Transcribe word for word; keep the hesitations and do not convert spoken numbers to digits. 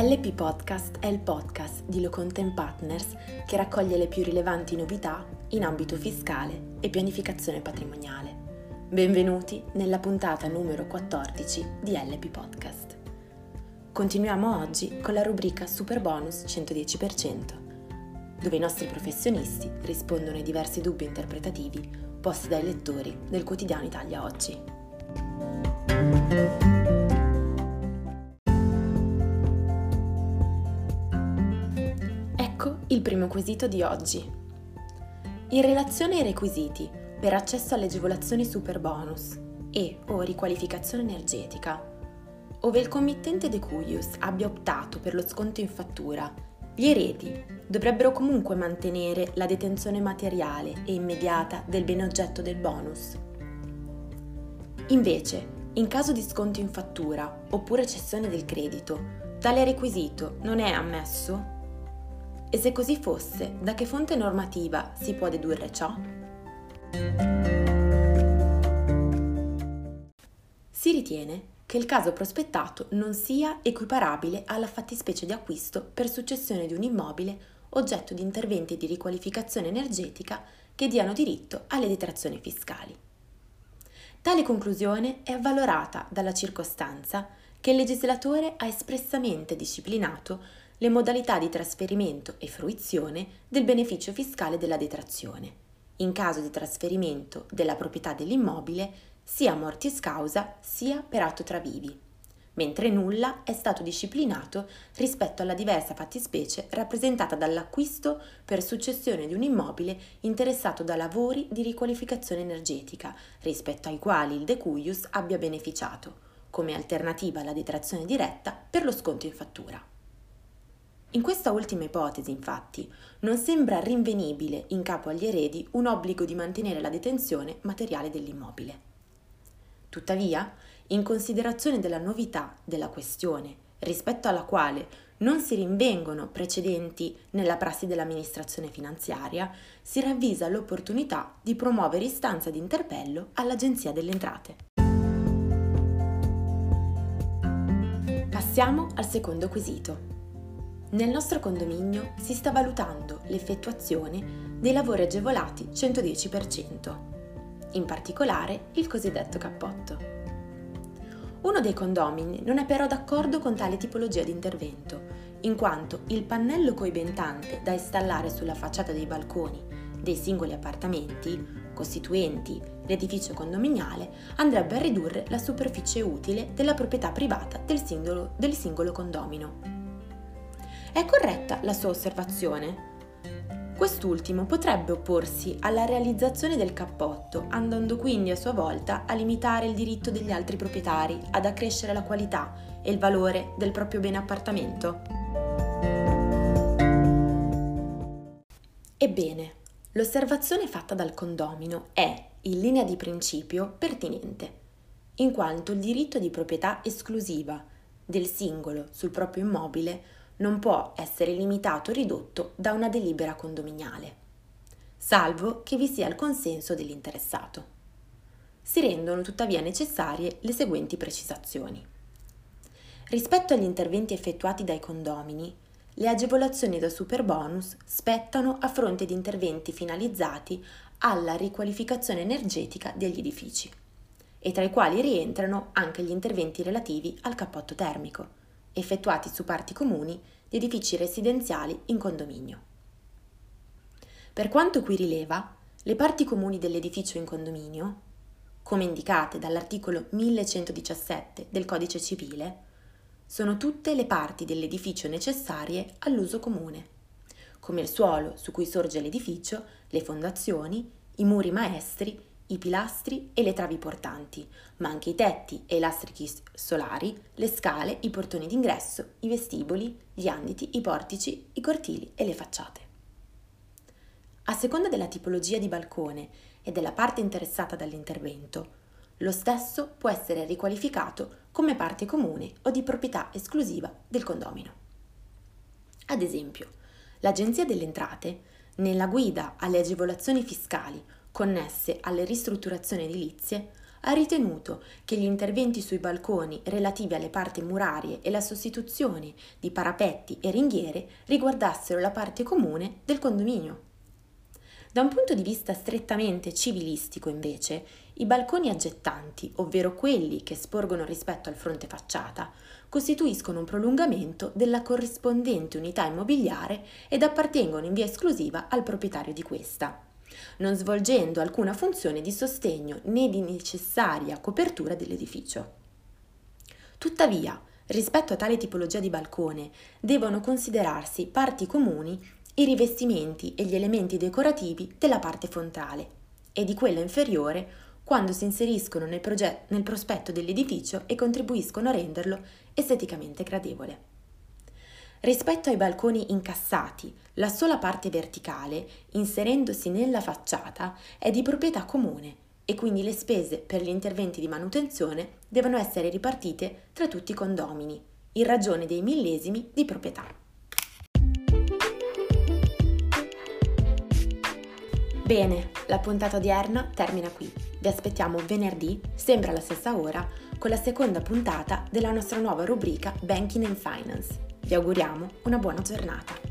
L P Podcast è il podcast di Lo Content Partners che raccoglie le più rilevanti novità in ambito fiscale e pianificazione patrimoniale. Benvenuti nella puntata numero quattordici di L P Podcast. Continuiamo oggi con la rubrica Superbonus cento dieci per cento, dove i nostri professionisti rispondono ai diversi dubbi interpretativi posti dai lettori del quotidiano Italia Oggi. Il primo quesito di oggi. In relazione ai requisiti per accesso alle agevolazioni superbonus e o riqualificazione energetica, ove il committente de cuius abbia optato per lo sconto in fattura, gli eredi dovrebbero comunque mantenere la detenzione materiale e immediata del bene oggetto del bonus. Invece, in caso di sconto in fattura oppure cessione del credito, tale requisito non è ammesso? E se così fosse, da che fonte normativa si può dedurre ciò? Si ritiene che il caso prospettato non sia equiparabile alla fattispecie di acquisto per successione di un immobile oggetto di interventi di riqualificazione energetica che diano diritto alle detrazioni fiscali. Tale conclusione è avvalorata dalla circostanza che il legislatore ha espressamente disciplinato le modalità di trasferimento e fruizione del beneficio fiscale della detrazione, in caso di trasferimento della proprietà dell'immobile sia mortis causa sia per atto tra vivi, mentre nulla è stato disciplinato rispetto alla diversa fattispecie rappresentata dall'acquisto per successione di un immobile interessato da lavori di riqualificazione energetica, rispetto ai quali il de cuius abbia beneficiato, come alternativa alla detrazione diretta per lo sconto in fattura. In questa ultima ipotesi, infatti, non sembra rinvenibile in capo agli eredi un obbligo di mantenere la detenzione materiale dell'immobile. Tuttavia, in considerazione della novità della questione, rispetto alla quale non si rinvengono precedenti nella prassi dell'amministrazione finanziaria, si ravvisa l'opportunità di promuovere istanza di interpello all'Agenzia delle Entrate. Passiamo al secondo quesito. Nel nostro condominio si sta valutando l'effettuazione dei lavori agevolati cento dieci per cento, in particolare il cosiddetto cappotto. Uno dei condomini non è però d'accordo con tale tipologia di intervento, in quanto il pannello coibentante da installare sulla facciata dei balconi dei singoli appartamenti costituenti l'edificio condominiale andrebbe a ridurre la superficie utile della proprietà privata del singolo, del singolo condomino. È corretta la sua osservazione? Quest'ultimo potrebbe opporsi alla realizzazione del cappotto, andando quindi a sua volta a limitare il diritto degli altri proprietari ad accrescere la qualità e il valore del proprio bene appartamento. Ebbene, l'osservazione fatta dal condomino è, in linea di principio, pertinente, in quanto il diritto di proprietà esclusiva del singolo sul proprio immobile non può essere limitato o ridotto da una delibera condominiale, salvo che vi sia il consenso dell'interessato. Si rendono tuttavia necessarie le seguenti precisazioni. Rispetto agli interventi effettuati dai condomini, le agevolazioni da superbonus spettano a fronte di interventi finalizzati alla riqualificazione energetica degli edifici, e tra i quali rientrano anche gli interventi relativi al cappotto termico, effettuati su parti comuni di edifici residenziali in condominio. Per quanto qui rileva, le parti comuni dell'edificio in condominio, come indicate dall'articolo millecentodiciassette del Codice Civile, sono tutte le parti dell'edificio necessarie all'uso comune, come il suolo su cui sorge l'edificio, le fondazioni, i muri maestri, i pilastri e le travi portanti, ma anche i tetti e i lastrichi solari, le scale, i portoni d'ingresso, i vestiboli, gli anditi, i portici, i cortili e le facciate. A seconda della tipologia di balcone e della parte interessata dall'intervento, lo stesso può essere riqualificato come parte comune o di proprietà esclusiva del condomino. Ad esempio, l'Agenzia delle Entrate, nella guida alle agevolazioni fiscali connesse alle ristrutturazioni edilizie, ha ritenuto che gli interventi sui balconi relativi alle parti murarie e la sostituzione di parapetti e ringhiere riguardassero la parte comune del condominio. Da un punto di vista strettamente civilistico, invece, i balconi aggettanti, ovvero quelli che sporgono rispetto al fronte facciata, costituiscono un prolungamento della corrispondente unità immobiliare ed appartengono in via esclusiva al proprietario di questa, non svolgendo alcuna funzione di sostegno né di necessaria copertura dell'edificio. Tuttavia, rispetto a tale tipologia di balcone, devono considerarsi parti comuni i rivestimenti e gli elementi decorativi della parte frontale e di quella inferiore quando si inseriscono nel, proget- nel prospetto dell'edificio e contribuiscono a renderlo esteticamente gradevole. Rispetto ai balconi incassati, la sola parte verticale, inserendosi nella facciata, è di proprietà comune e quindi le spese per gli interventi di manutenzione devono essere ripartite tra tutti i condomini, in ragione dei millesimi di proprietà. Bene, la puntata odierna termina qui. Vi aspettiamo venerdì, sempre alla stessa ora, con la seconda puntata della nostra nuova rubrica Banking and Finance. Vi auguriamo una buona giornata.